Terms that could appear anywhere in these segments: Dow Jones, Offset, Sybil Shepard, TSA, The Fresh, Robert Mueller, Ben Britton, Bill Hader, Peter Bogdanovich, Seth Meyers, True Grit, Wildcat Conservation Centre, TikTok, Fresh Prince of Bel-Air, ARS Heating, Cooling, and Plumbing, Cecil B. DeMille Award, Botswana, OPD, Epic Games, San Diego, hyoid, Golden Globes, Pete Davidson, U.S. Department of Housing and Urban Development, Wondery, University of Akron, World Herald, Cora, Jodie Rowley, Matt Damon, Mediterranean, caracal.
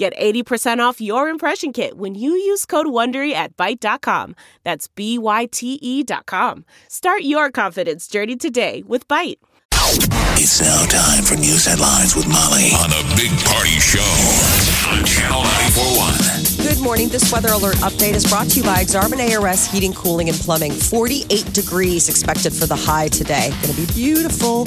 Get 80% off your impression kit when you use code WONDERY at Byte.com. That's BYTE.com. Start your confidence journey today with Byte. It's now time for News Headlines with Molly on a Big Party Show on Channel 94.1. Good morning. This weather alert update is brought to you by x a r b a n ARS Heating, Cooling, and Plumbing. 48 degrees expected for the high today. Going to be beautiful.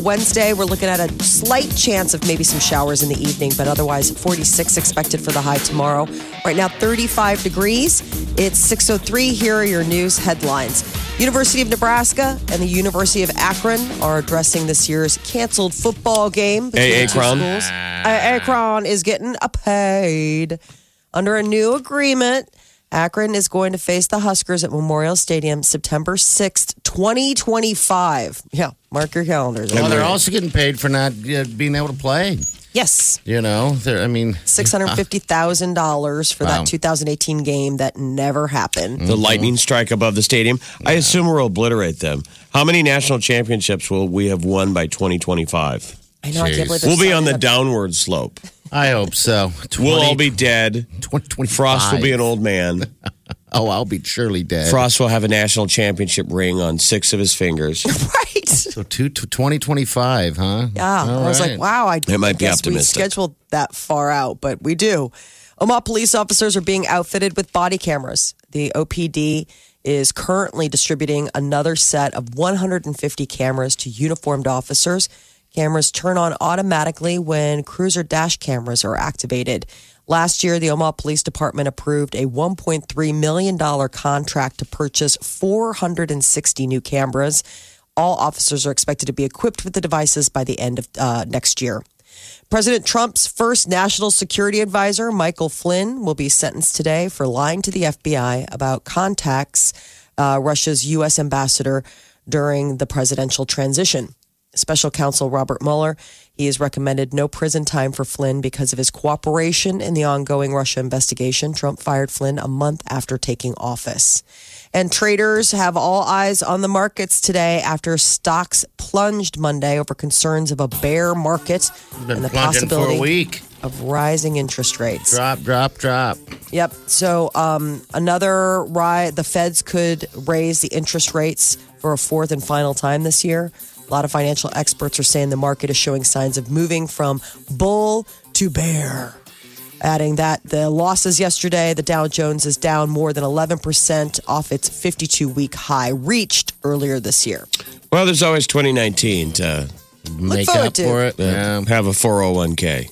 Wednesday, we're looking at a slight chance of maybe some showers in the evening, but otherwise 46 expected for the high tomorrow. Right now, 35 degrees. It's 6:03. Here are your news headlines. University of Nebraska and the University of Akron are addressing this year's canceled football game between Akron. Two schools. Akron is getting paid. Under a new agreement, Akron is going to face the Huskers at Memorial Stadium September 6th, 2025. Yeah, mark your calendars. Well, they're also getting paid for not being able to play. Yes. You know, I mean, $650,000 for that 2018 game that never happened. The lightning strike above the stadium. Yeah. I assume we'll obliterate them. How many national championships will we have won by 2025? I know. I can't believe we'll be on the downward slope. I hope so. We'll all be dead. 2025. Frost will be an old man. Oh, I'll be surely dead. Frost will have a national championship ring on 6 of his fingers. Right. So 2025, huh? Yeah. All I was like, wow, I guess we scheduled that far out, but we do. Omaha police officers are being outfitted with body cameras. The OPD is currently distributing another set of 150 cameras to uniformed officers. Cameras turn on automatically when cruiser dash cameras are activated. Last year, the Omaha Police Department approved a $1.3 million contract to purchase 460 new cameras. All officers are expected to be equipped with the devices by the end of next year. President Trump's first national security advisor, Michael Flynn, will be sentenced today for lying to the FBI about contacts Russia's U.S. ambassador during the presidential transition. Special counsel Robert Mueller, he has recommended no prison time for Flynn because of his cooperation in the ongoing Russia investigation. Trump fired Flynn a month after taking office. And traders have all eyes on the markets today after stocks plunged Monday over concerns of a bear market and the possibility of rising interest rates. Drop. Yep. So another rise, the feds could raise the interest rates for a fourth and final time this year. A lot of financial experts are saying the market is showing signs of moving from bull to bear. Adding that the losses yesterday, the Dow Jones is down more than 11% off its 52-week high reached earlier this year. Well, there's always 2019 to make up for it. Have a 401k.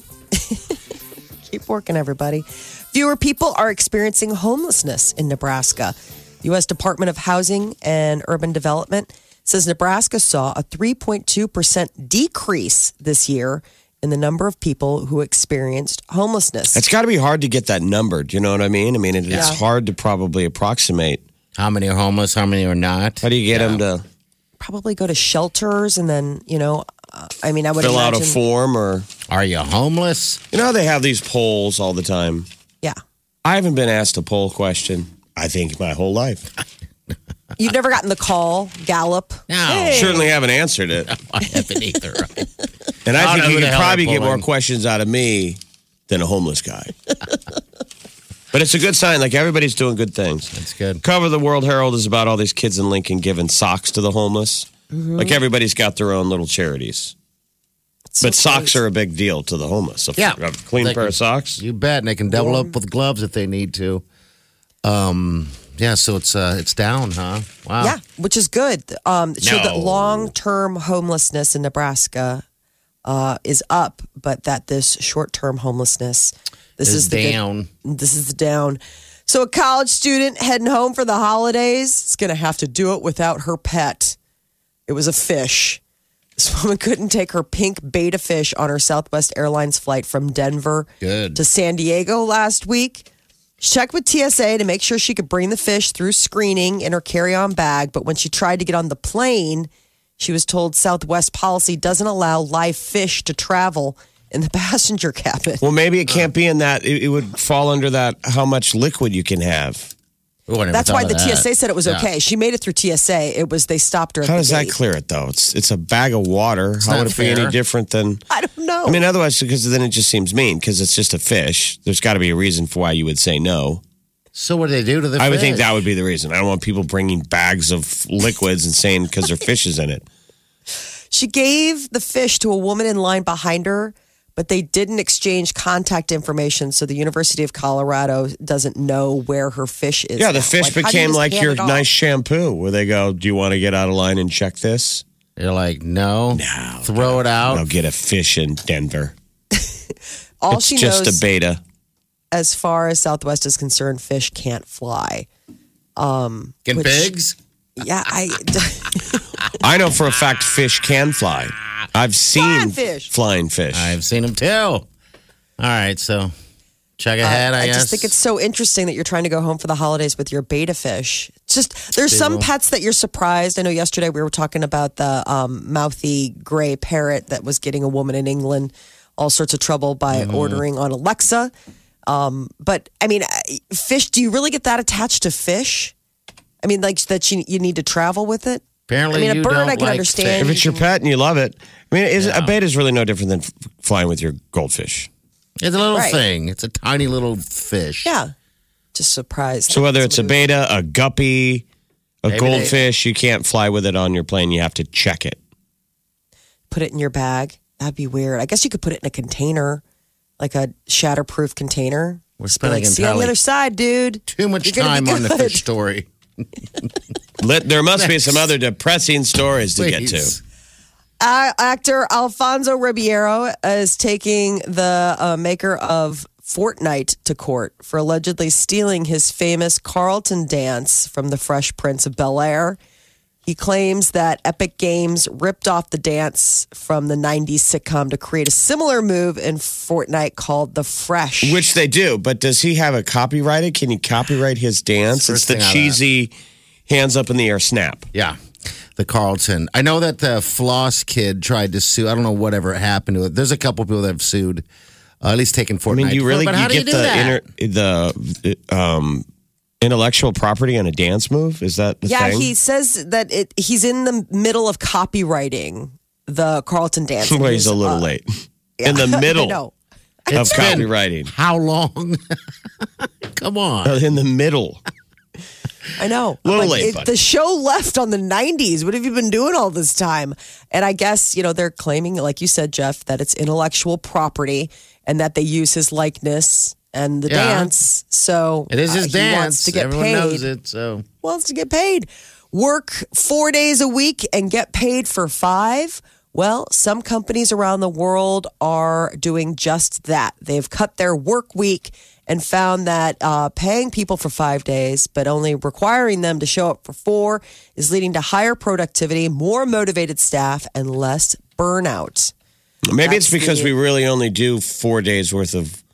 Keep working, everybody. Fewer people are experiencing homelessness in Nebraska. U.S. Department of Housing and Urban Development says Nebraska saw a 3.2% decrease this year in the number of people who experienced homelessness. It's got to be hard to get that number. Do you know what I mean? I mean, it's hard to probably approximate. How many are homeless? How many are not? How do you get them to? Probably go to shelters and then, you know, I mean, I would imagine. Fill out a form or. Are you homeless? You know, they have these polls all the time. Yeah. I haven't been asked a poll question, I think, my whole life. You've never gotten the call, Gallup? No. Certainly haven't answered it. No, I haven't either. And I think you could probably get more questions out of me than a homeless guy. But it's a good sign. Like, everybody's doing good things. That's good. Cover the World Herald is about all these kids in Lincoln giving socks to the homeless. Mm-hmm. Like, everybody's got their own little charities. But socks are a big deal to the homeless. A clean pair of socks. You bet. And they can double up with gloves if they need to. Yeah, so it's down, huh? Wow. Yeah, which is good. It showed that long-term homelessness in Nebraska is up, but that this short-term homelessness, this is down. So a college student heading home for the holidays is going to have to do it without her pet. It was a fish. This woman couldn't take her pink betta fish on her Southwest Airlines flight from Denver to San Diego last week. She checked with TSA to make sure she could bring the fish through screening in her carry-on bag. But when she tried to get on the plane, she was told Southwest policy doesn't allow live fish to travel in the passenger cabin. Well, maybe it can't be in that. It would fall under that how much liquid you can have. That's why the TSA said it was okay. She made it through TSA. It was they stopped her. How does that clear it though? It's a bag of water. How would it be any different than? I don't know. I mean, otherwise, because then it just seems mean. Because it's just a fish. There's got to be a reason for why you would say no. So what do they do to the fish? I would think that would be the reason. I don't want people bringing bags of liquids and saying because their fish is in it. She gave the fish to a woman in line behind her. But they didn't exchange contact information, so the University of Colorado doesn't know where her fish is. Yeah, the fish became like your nice shampoo, where they go, do you want to get out of line and check this? You're like, no. Throw it out. I'll get a fish in Denver. All she knows, it's just a beta. As far as Southwest is concerned, fish can't fly. Can pigs? Yeah, I know for a fact fish can fly. I've seen flying fish. I've seen them too. All right, so check ahead, I guess. I just think it's so interesting that you're trying to go home for the holidays with your betta fish. Just there's some pets that you're surprised. I know yesterday we were talking about the mouthy gray parrot that was getting a woman in England all sorts of trouble by ordering on Alexa. But I mean, fish. Do you really get that attached to fish? I mean, like that you need to travel with it. Apparently, I mean, a bird I can understand. If it's your pet and you love it, I mean, a beta is really no different than flying with your goldfish. It's a little thing. It's a tiny little fish. Yeah, just surprised. So whether it's a beta, a guppy, a goldfish, you can't fly with it on your plane. You have to check it. Put it in your bag. That'd be weird. I guess you could put it in a container, like a shatterproof container. We're spending see on the other side, dude. Too much time on the fish story. There must be some other depressing stories to get to. Actor Alfonso Ribeiro is taking the maker of Fortnite to court for allegedly stealing his famous Carlton dance from the Fresh Prince of Bel-Air. He claims that Epic Games ripped off the dance from the 90s sitcom to create a similar move in Fortnite called The Fresh. Which they do, but does he have it copyrighted? Can you copyright his dance? It's the cheesy hands up in the air snap. Yeah, the Carlton. I know that the Floss kid tried to sue. I don't know whatever happened to it. There's a couple people that have sued, at least taken Fortnite. I mean, you really you get the intellectual property on a dance move? Is that the thing? Yeah, he says that he's in the middle of copywriting the Carlton dance. Well, he's a little late. Yeah. In the middle of copywriting. How long? Come on. In the middle. I know. A little late, buddy. The show left on the 90s. What have you been doing all this time? And I guess, you know, they're claiming, like you said, Jeff, that it's intellectual property and that they use his likeness and the dance, so it is his dance. Wants to get paid. Everyone knows it, so wants to get paid. Work 4 days a week and get paid for 5. Well, some companies around the world are doing just that. They've cut their work week and found that paying people for 5 days, but only requiring them to show up for 4, is leading to higher productivity, more motivated staff, and less burnout. Maybe it's because we really only do 4 days worth of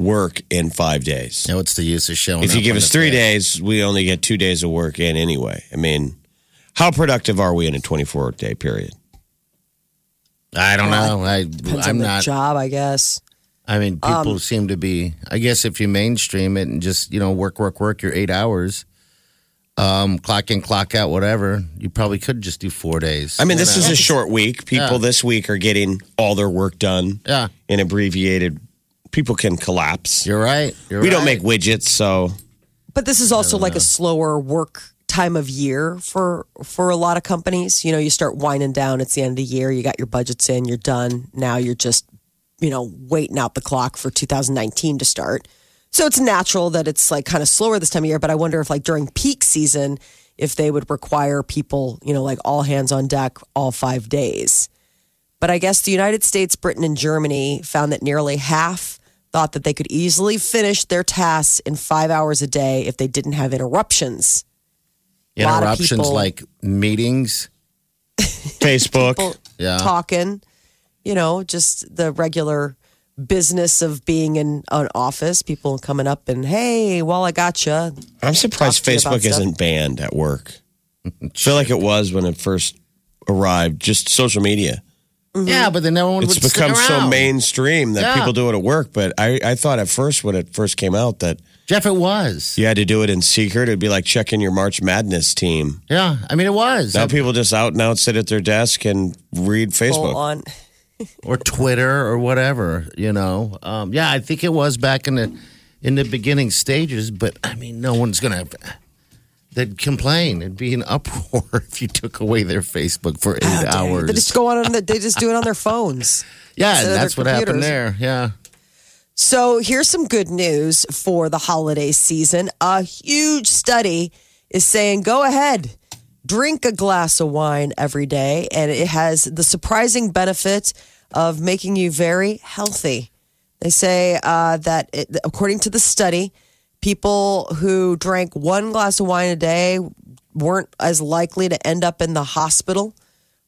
work in 5 days. Now, what's the use of showing up? If you give us 3 days, we only get 2 days of work in anyway. I mean, how productive are we in a 24-day period? I don't know. I'm not. Job, I guess. I mean, people seem to be. I guess if you mainstream it and just work your 8 hours, clock in, clock out, whatever. You probably could just do 4 days. I mean, this is a short week. People this week are getting all their work done. Yeah, in abbreviated. People can collapse. You're right. We don't make widgets, so. But this is also like a slower work time of year for a lot of companies. You know, you start winding down. It's the end of the year. You got your budgets in. You're done. Now you're just, waiting out the clock for 2019 to start. So it's natural that it's like kind of slower this time of year. But I wonder if like during peak season, if they would require people, like all hands on deck all 5 days. But I guess the United States, Britain, and Germany found that nearly half thought that they could easily finish their tasks in 5 hours a day if they didn't have interruptions. Interruptions like meetings, Facebook, talking, just the regular business of being in an office, people coming up and, hey, well, I gotcha. I'm surprised Facebook isn't banned at work. I feel like it was when it first arrived, just social media. Mm-hmm. Yeah, but then no one would stick around. It's become so mainstream that people do it at work. But I thought at first when it first came out that... Jeff, it was. You had to do it in secret. It would be like checking your March Madness team. Yeah, I mean, it was. Now people just out and out sit at their desk and read Facebook. On. Or Twitter or whatever, you know. Yeah, I think it was back in the beginning stages. But, I mean, no one's going to... They'd complain. It'd be an uproar if you took away their Facebook for 8 hours. They just go on. They just do it on their phones. Yeah, that's what happened there. Yeah. So here's some good news for the holiday season. A huge study is saying, go ahead, drink a glass of wine every day, and it has the surprising benefit of making you very healthy. They say that according to the study, people who drank one glass of wine a day weren't as likely to end up in the hospital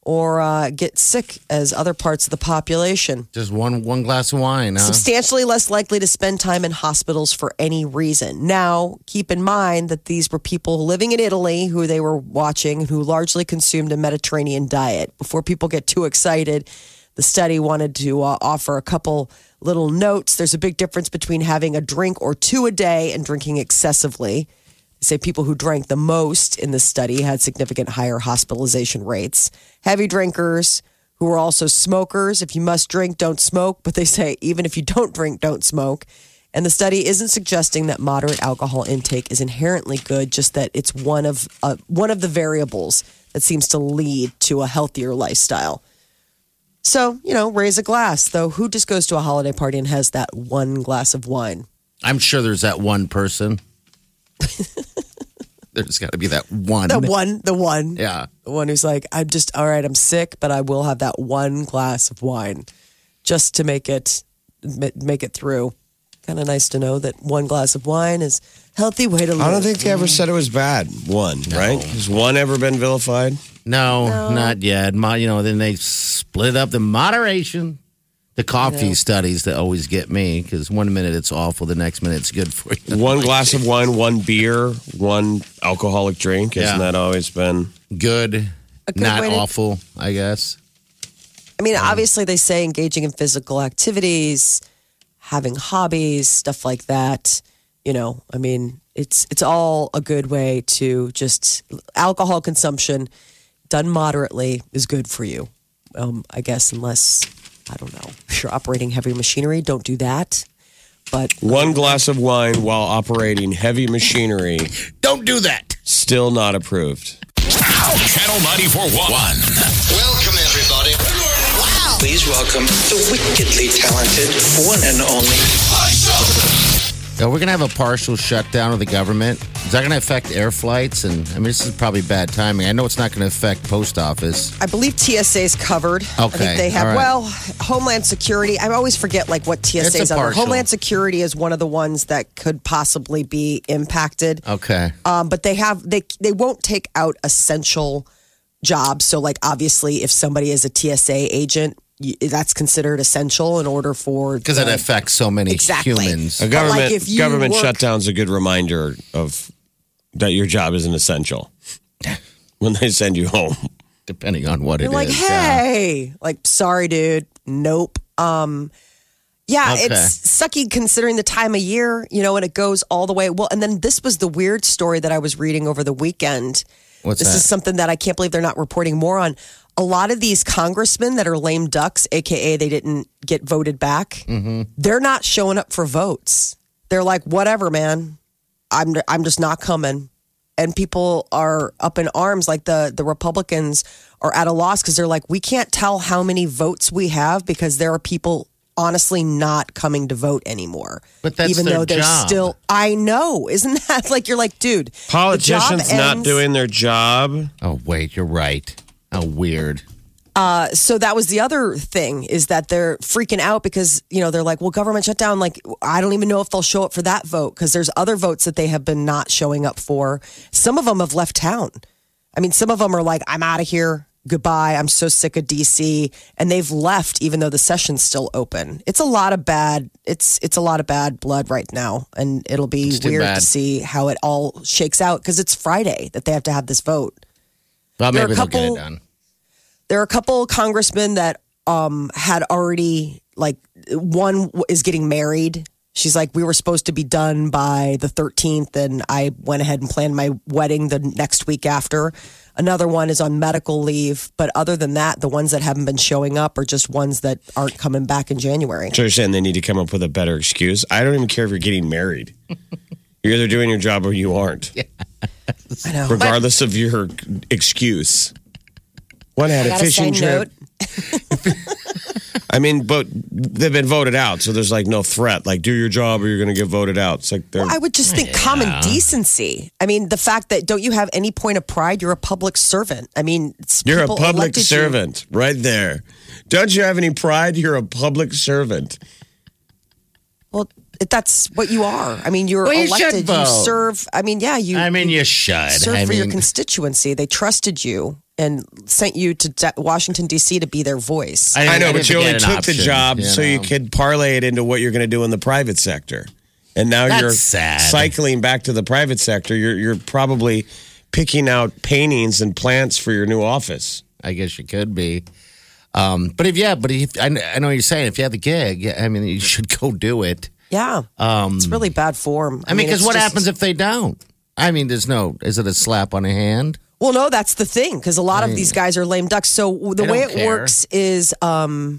or get sick as other parts of the population. Just one glass of wine, huh? Substantially less likely to spend time in hospitals for any reason. Now, keep in mind that these were people living in Italy who they were watching who largely consumed a Mediterranean diet. Before people get too excited, the study wanted to offer a couple little notes. There's a big difference between having a drink or two a day and drinking excessively. They say people who drank the most in the study had significant higher hospitalization rates. Heavy drinkers who were also smokers. If you must drink, don't smoke. But they say even if you don't drink, don't smoke. And the study isn't suggesting that moderate alcohol intake is inherently good, just that it's one of the variables that seems to lead to a healthier lifestyle. So, you know, raise a glass, though. Who just goes to a holiday party and has that one glass of wine? I'm sure there's that one person. There's got to be that one. The one. Yeah. The one who's like, I'm just, all right, I'm sick, but I will have that one glass of wine just to make it through. Kind of nice to know that one glass of wine is a healthy way to live. I don't think they ever said it was bad. One, no. Right? Has one ever been vilified? No, not yet. Then they split up the moderation. The coffee studies that always get me, because 1 minute it's awful, the next minute it's good for you. One glass of wine, one beer, one alcoholic drink. Isn't that always been good not awful, I guess? I mean, obviously they say engaging in physical activities, having hobbies, stuff like that. You know, I mean, it's all a good way to just alcohol consumption done moderately is good for you. I guess unless, I don't know, if you're operating heavy machinery, don't do that. But one glass of wine while operating heavy machinery. Don't do that. Still not approved. Channel 94.1. Welcome, everybody. Wow. Please welcome the wickedly talented one and only. We're going to have a partial shutdown of the government. Is that going to affect air flights? And I mean, this is probably bad timing. I know it's not going to affect post office. I believe TSA is covered. Okay. I think they have, Homeland Security. I always forget what TSA is under. Homeland Security is one of the ones that could possibly be impacted. Okay. But they won't take out essential jobs. So obviously if somebody is a TSA agent, that's considered essential in order for... Because it affects so many humans. A government shutdown's a good reminder of that your job isn't essential when they send you home, depending on what it is. Hey, sorry, dude. Nope. It's sucky considering the time of year, and it goes all the way. Well, and then this was the weird story that I was reading over the weekend. This is something that I can't believe they're not reporting more on. A lot of these congressmen that are lame ducks, a.k.a. they didn't get voted back, they're not showing up for votes. They're like, whatever, man, I'm just not coming. And people are up in arms, the Republicans are at a loss because they're like, we can't tell how many votes we have because there are people honestly not coming to vote anymore. But that's even though they're job. Still, I know, isn't that you're dude. Politicians not doing their job. Oh, wait, you're right. How weird. So that was the other thing is that they're freaking out because, they're like, well, government shutdown, I don't even know if they'll show up for that vote because there's other votes that they have been not showing up for. Some of them have left town. I mean, some of them are like, I'm out of here. goodbye, I'm so sick of D.C., and they've left even though the session's still open. It's a lot of bad, it's a lot of bad blood right now, and it'll be weird to see how it all shakes out because it's Friday that they have to have this vote. Well, maybe they'll get it done. There are a couple congressmen that had already, like, one is getting married. She's like, we were supposed to be done by the 13th, and I went ahead and planned my wedding the next week after. Another one is on medical leave. But other than that, the ones that haven't been showing up are just ones that aren't coming back in January. So you're saying they need to come up with a better excuse? I don't even care if you're getting married. You're either doing your job or you aren't. Yeah. I know. Regardless of your excuse. One had a fishing trip. I mean, but they've been voted out, so there's like no threat. Like, do your job or you're going to get voted out. It's like, well, I would just think common decency. I mean, the fact that don't you have any point of pride? You're a public servant. I mean, it's you're a public servant right there. Don't you have any pride? You're a public servant. Well, that's what you are. I mean, you're elected. You serve. I mean, yeah, you. I mean, you should serve for your constituency. They trusted you and sent you to Washington, D.C. to be their voice. I know, but you only took the job so you could parlay it into what you're going to do in the private sector. And now you're cycling back to the private sector. You're probably picking out paintings and plants for your new office. I guess you could be. But if I know what you're saying. If you have the gig, I mean, you should go do it. Yeah. It's really bad form. I mean, because what happens if they don't? I mean, is it a slap on a hand? Well, no, that's the thing, because a lot of these guys are lame ducks. So the way it works is the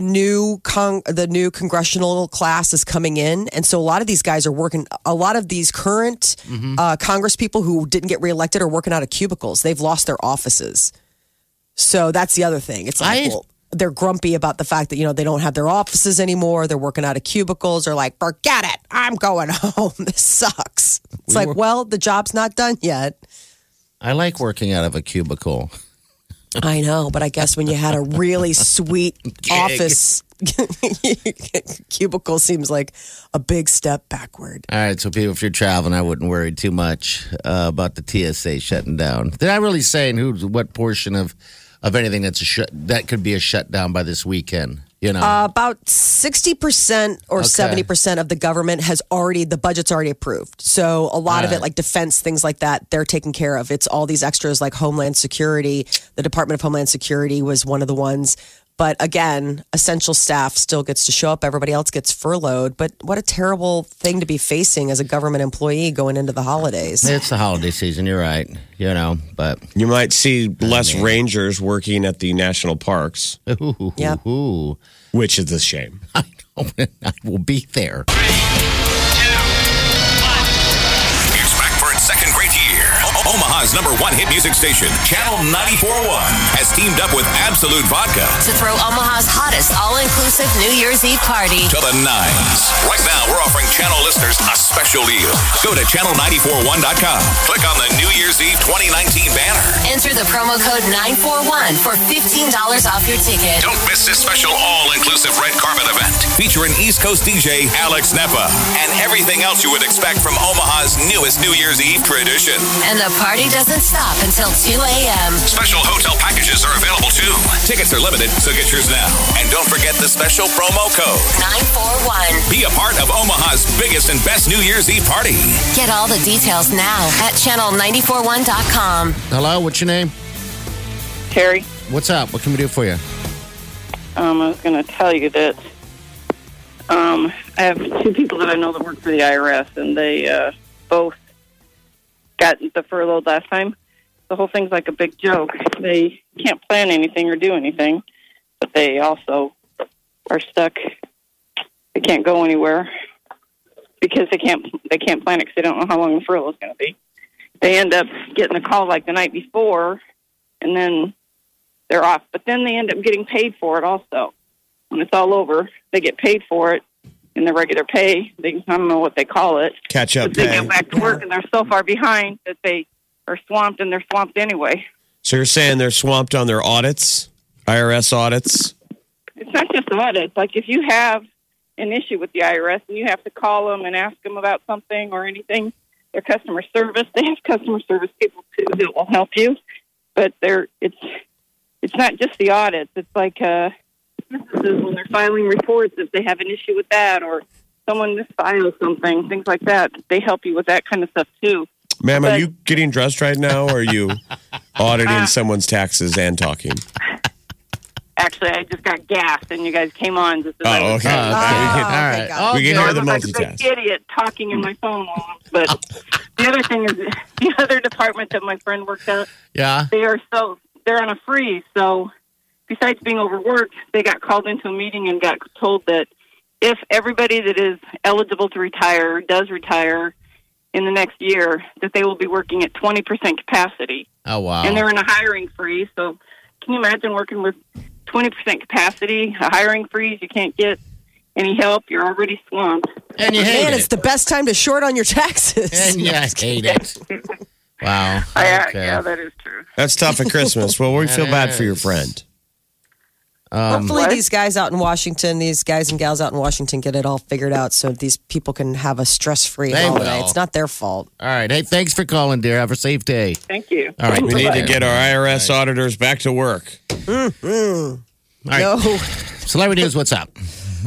new congressional class is coming in. And so a lot of these guys are working. A lot of these current Congress people who didn't get reelected are working out of cubicles. They've lost their offices. So that's the other thing. It's like, they're grumpy about the fact that, you know, they don't have their offices anymore. They're working out of cubicles. They're like, forget it. I'm going home. This sucks. It's like, well, the job's not done yet. I like working out of a cubicle. I know, but I guess when you had a really sweet office, cubicle seems like a big step backward. All right, so people, if you're traveling, I wouldn't worry too much about the TSA shutting down. They're not really saying what portion of anything that's that could be a shutdown by this weekend. You know, about 60% or 70% of the government the budget's already approved. So a lot of it, like defense, things like that, they're taken care of. It's all these extras like Homeland Security. The Department of Homeland Security was one of the ones. But again, essential staff still gets to show up. Everybody else gets furloughed. But what a terrible thing to be facing as a government employee going into the holidays. It's the holiday season. You're right. You know, but you might see less rangers working at the national parks. Ooh, yep. Ooh. Which is a shame. I know. I will be there. 3, 2, 1. Here's back for its second great year. Omaha's #1 hit music station, Channel 94.1, has teamed up with Absolute Vodka to throw Omaha's hottest all-inclusive New Year's Eve party to the nines. Right now, we're offering Channel listeners a special deal. Go to channel941.com. Click on the New Year's Eve 2019 banner. Enter the promo code 941 for $15 off your ticket. Don't miss this special all-inclusive red carpet event featuring East Coast DJ Alex Nepa and everything else you would expect from Omaha's newest New Year's Eve tradition. And the party doesn't stop until 2 a.m. Special hotel packages are available, too. Tickets are limited, so get yours now. And don't forget the special promo code 941. Be a part of Omaha's biggest and best New Year's Eve party. Get all the details now at channel941.com. Hello, what's your name? Terry. What's up? What can we do for you? I was going to tell you that I have two people that I know that work for the IRS, and they both got the furlough last time. The whole thing's like a big joke. They can't plan anything or do anything, but they also are stuck. They can't go anywhere because they can't plan it because they don't know how long the furlough is going to be. They end up getting a call like the night before, and then they're off. But then they end up getting paid for it also. When it's all over, they get paid for it. In their regular pay, I don't know what they call it. Catch up pay. They go back to work, and they're so far behind that they are swamped, and they're swamped anyway. So you're saying they're swamped on their audits, IRS audits? It's not just audits. Like, if you have an issue with the IRS, and you have to call them and ask them about something or anything, their customer service, they have customer service people, too, that will help you. But it's it's not just the audits. It's like businesses when they're filing reports, if they have an issue with that or someone misfiles something, things like that. They help you with that kind of stuff, too. Ma'am, are you getting dressed right now, or are you auditing someone's taxes and talking? Actually, I just got gassed, and you guys came on. Just as I was okay. All right. Okay. We can hear the multitask. I'm an idiot talking in my phone. But the other thing is, the other department that my friend worked at, they're on a freeze. So besides being overworked, they got called into a meeting and got told that if everybody that is eligible to retire does retire in the next year, that they will be working at 20% capacity. Oh, wow. And they're in a hiring freeze. So can you imagine working with 20% capacity, a hiring freeze? You can't get any help. You're already swamped. And it's the best time to short on your taxes. And you hate it. Wow. Okay. Yeah, that is true. That's tough at Christmas. Well, we feel bad for your friend. Hopefully these guys out in Washington, these guys and gals out in Washington get it all figured out so these people can have a stress-free holiday. Will. It's not their fault. All right. Hey, thanks for calling, dear. Have a safe day. Thank you. All right. We need to get our IRS auditors back to work. Mm-hmm. All right. No. Celebrity News, what's up?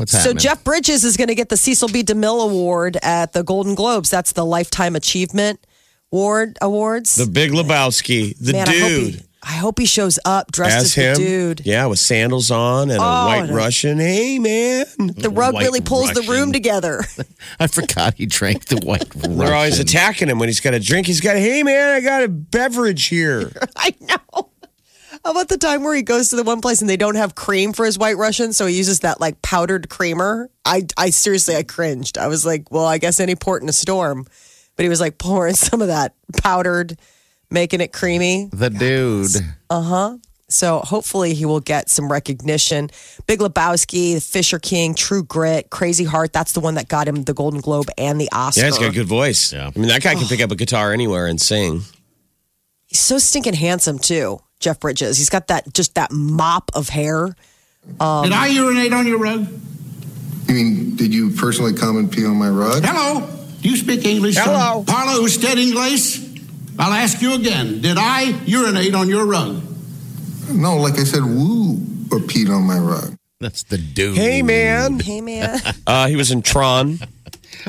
So Jeff Bridges is going to get the Cecil B. DeMille Award at the Golden Globes. That's the Lifetime Achievement Awards. The Big Lebowski. The dude. I hope he shows up dressed as him. The dude. Yeah, with sandals on and a white Russian. Hey, man. The rug really pulls the room together. I forgot he drank the white Russian. They're always attacking him when he's got a drink. He's got, hey, man, I got a beverage here. I know. How about the time where he goes to the one place and they don't have cream for his white Russian, so he uses that, like, powdered creamer? I seriously, I cringed. I was like, well, I guess any port in a storm. But he was, like, pouring some of that powdered making it creamy. The dude. Uh-huh. So hopefully he will get some recognition. Big Lebowski, The Fisher King, True Grit, Crazy Heart. That's the one that got him the Golden Globe and the Oscar. Yeah, he's got a good voice. Yeah. I mean, that guy can pick up a guitar anywhere and sing. He's so stinking handsome, too, Jeff Bridges. He's got that mop of hair. Did I urinate on your rug? You mean, did you personally come and pee on my rug? Hello. Do you speak English? Hello. Parla usted inglés? I'll ask you again. Did I urinate on your rug? No, like I said, woo, or peed on my rug. That's the dude. Hey, man. He was in Tron.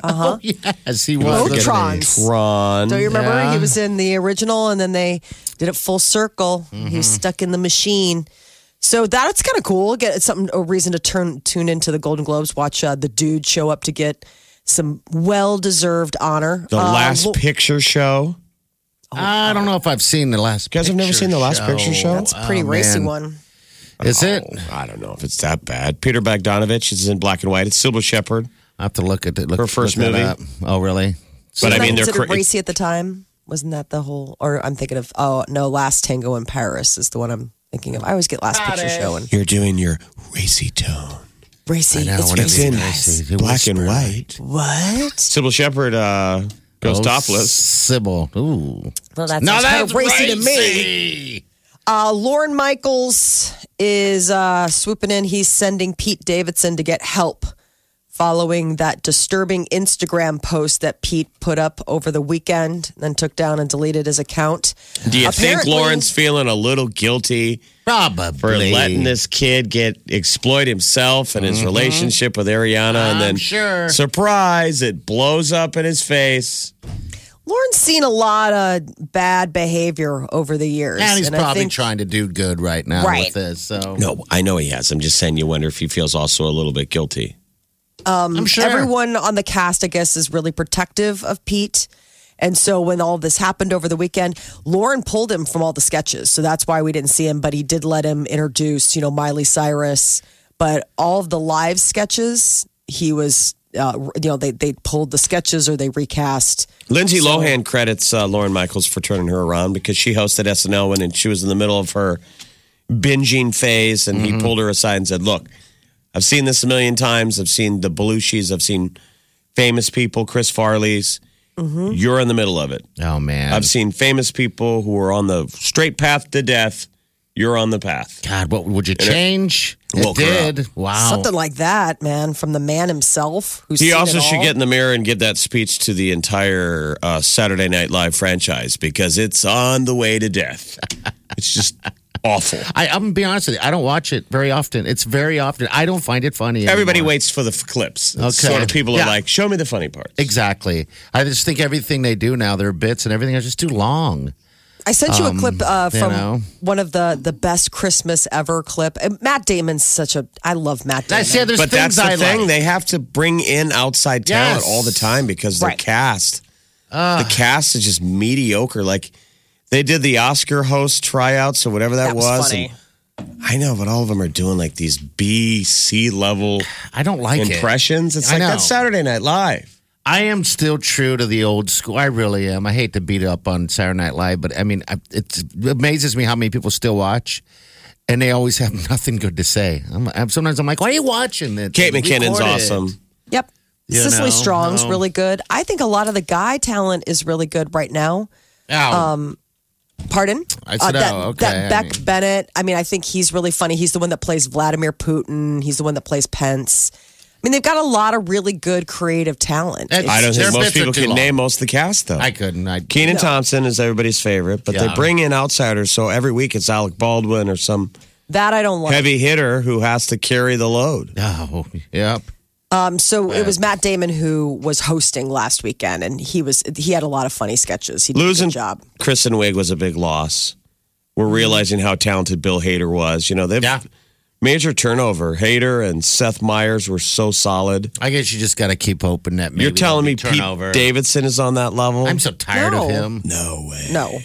Uh-huh. Oh, yes, he was. Tron. Don't you remember? Yeah. He was in the original, and then they did it full circle. Mm-hmm. He was stuck in the machine. So that's kind of cool. Get a reason to tune into the Golden Globes. Watch the dude show up to get some well-deserved honor. The last picture show. I don't know if I've seen the last picture show. You guys have never seen the last picture show? That's a pretty racy one. Is it? I don't know if it's that bad. Peter Bogdanovich is in black and white. It's Sybil Shepard. I have to look at it. Her first movie. Oh, really? But I mean, they're racy at the time. Wasn't that the whole? Or I'm thinking of, Last Tango in Paris is the one I'm thinking of. I always get Last Picture Show. And you're doing your racy tone. Racy. It's racy. Black and white. What? Sybil Shepard, goes topless. Sybil. Ooh. Well, that's racy to me. Lorne Michaels is swooping in. He's sending Pete Davidson to get help following that disturbing Instagram post that Pete put up over the weekend, then took down and deleted his account. Do you think Lauren's feeling a little guilty? Probably. For letting this kid exploit himself and his relationship with Ariana. And then, surprise, it blows up in his face. Lauren's seen a lot of bad behavior over the years. And he's probably trying to do good right now with this. So. No, I know he has. I'm just saying you wonder if he feels also a little bit guilty. I'm sure. Everyone on the cast, I guess, is really protective of Pete. And so when all this happened over the weekend, Lauren pulled him from all the sketches. So that's why we didn't see him. But he did let him introduce, Miley Cyrus. But all of the live sketches, he was, they pulled the sketches or they recast. Lindsay Lohan credits Lorne Michaels for turning her around because she hosted SNL and she was in the middle of her binging phase. And he pulled her aside and said, look, I've seen this a million times. I've seen the Belushis. I've seen famous people, Chris Farley's. Mm-hmm. You're in the middle of it. Oh, man. I've seen famous people who are on the straight path to death. You're on the path. God, what would you change? It did. Wow. Something like that, man, from the man himself. He also should get in the mirror and give that speech to the entire Saturday Night Live franchise because it's on the way to death. It's just awful. I'm going to be honest with you. I don't watch it very often. It's very often. I don't find it funny anymore. Everybody waits for the clips. Okay. Sort of people are like, show me the funny parts. Exactly. I just think everything they do now, their bits and everything, is just too long. I sent you a clip from one of the best Christmas ever clip. And Matt Damon's such a... I love Matt Damon. Yeah, but that's the thing. Like. They have to bring in outside talent all the time because the cast... the cast is just mediocre. Like, they did the Oscar host tryouts or whatever that was. Funny. I know, but all of them are doing like these B, C level I don't like impressions. It's like, that's Saturday Night Live. I am still true to the old school. I really am. I hate to beat up on Saturday Night Live, but I mean, it amazes me how many people still watch, and they always have nothing good to say. Sometimes I'm like, why are you watching this? Kate McKinnon's awesome. Yep. Cicely Strong's really good. I think a lot of the guy talent is really good right now. Pardon? I said, okay. That Beck Bennett, I mean, I think he's really funny. He's the one that plays Vladimir Putin. He's the one that plays Pence. I mean, they've got a lot of really good creative talent. I don't think most people can name most of the cast, though. I couldn't. Kenan Thompson is everybody's favorite, but they bring in outsiders, so every week it's Alec Baldwin or some that I don't like. Heavy hitter who has to carry the load. Oh, yep. It was Matt Damon who was hosting last weekend, and he had a lot of funny sketches. He did a good job. Kristen Wiig was a big loss. We're realizing how talented Bill Hader was. You know, they've... Yeah. Major turnover. Hader and Seth Meyers were so solid. I guess you just got to keep hoping that maybe... You're telling me Pete Davidson is on that level? I'm so tired of him. No way. No.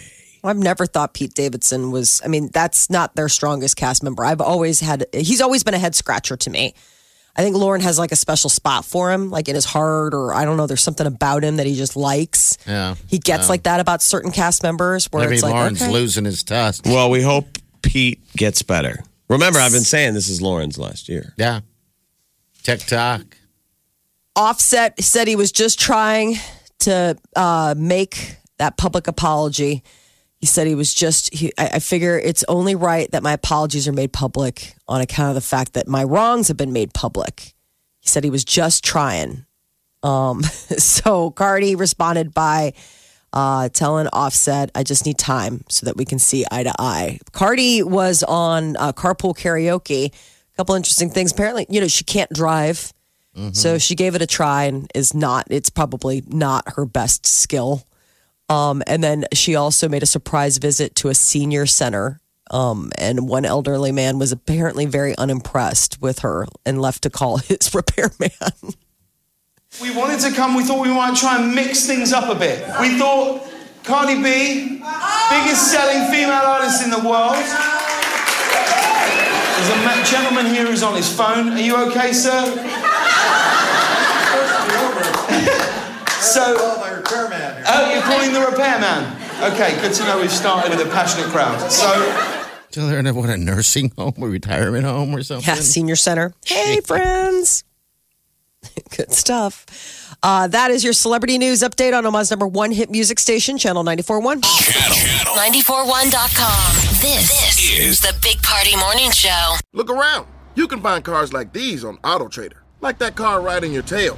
I've never thought Pete Davidson was... I mean, that's not their strongest cast member. He's always been a head scratcher to me. I think Lauren has like a special spot for him, like in his heart, or I don't know, there's something about him that he just likes. Yeah. He gets like that about certain cast members where maybe it's like... Lauren's losing his touch. Well, we hope Pete gets better. Remember, I've been saying this is Lauren's last year. Yeah. TikTok. Offset said he was just trying to make that public apology. He said he was just, I figure it's only right that my apologies are made public on account of the fact that my wrongs have been made public. He said he was just trying. So Cardi responded by... telling Offset, I just need time so that we can see eye to eye. Cardi was on Carpool Karaoke. A couple interesting things. Apparently, she can't drive. Mm-hmm. So she gave it a try and it's probably not her best skill. And then she also made a surprise visit to a senior center. And one elderly man was apparently very unimpressed with her and left to call his repairman. We wanted to come, we thought we might try and mix things up a bit. We thought Cardi B, biggest selling female artist in the world. There's a gentleman here who's on his phone. Are you okay, sir? So, you're calling the repairman? Okay, good to know we've started with a passionate crowd. So they're in a nursing home, a retirement home or something? Yeah, senior center. Hey, friends. Good stuff. That is your celebrity news update on Omaha's number one hit music station, Channel 94.1. Channel 94.1.com. This is the Big Party Morning Show. Look around. You can find cars like these on AutoTrader, like that car riding your tail.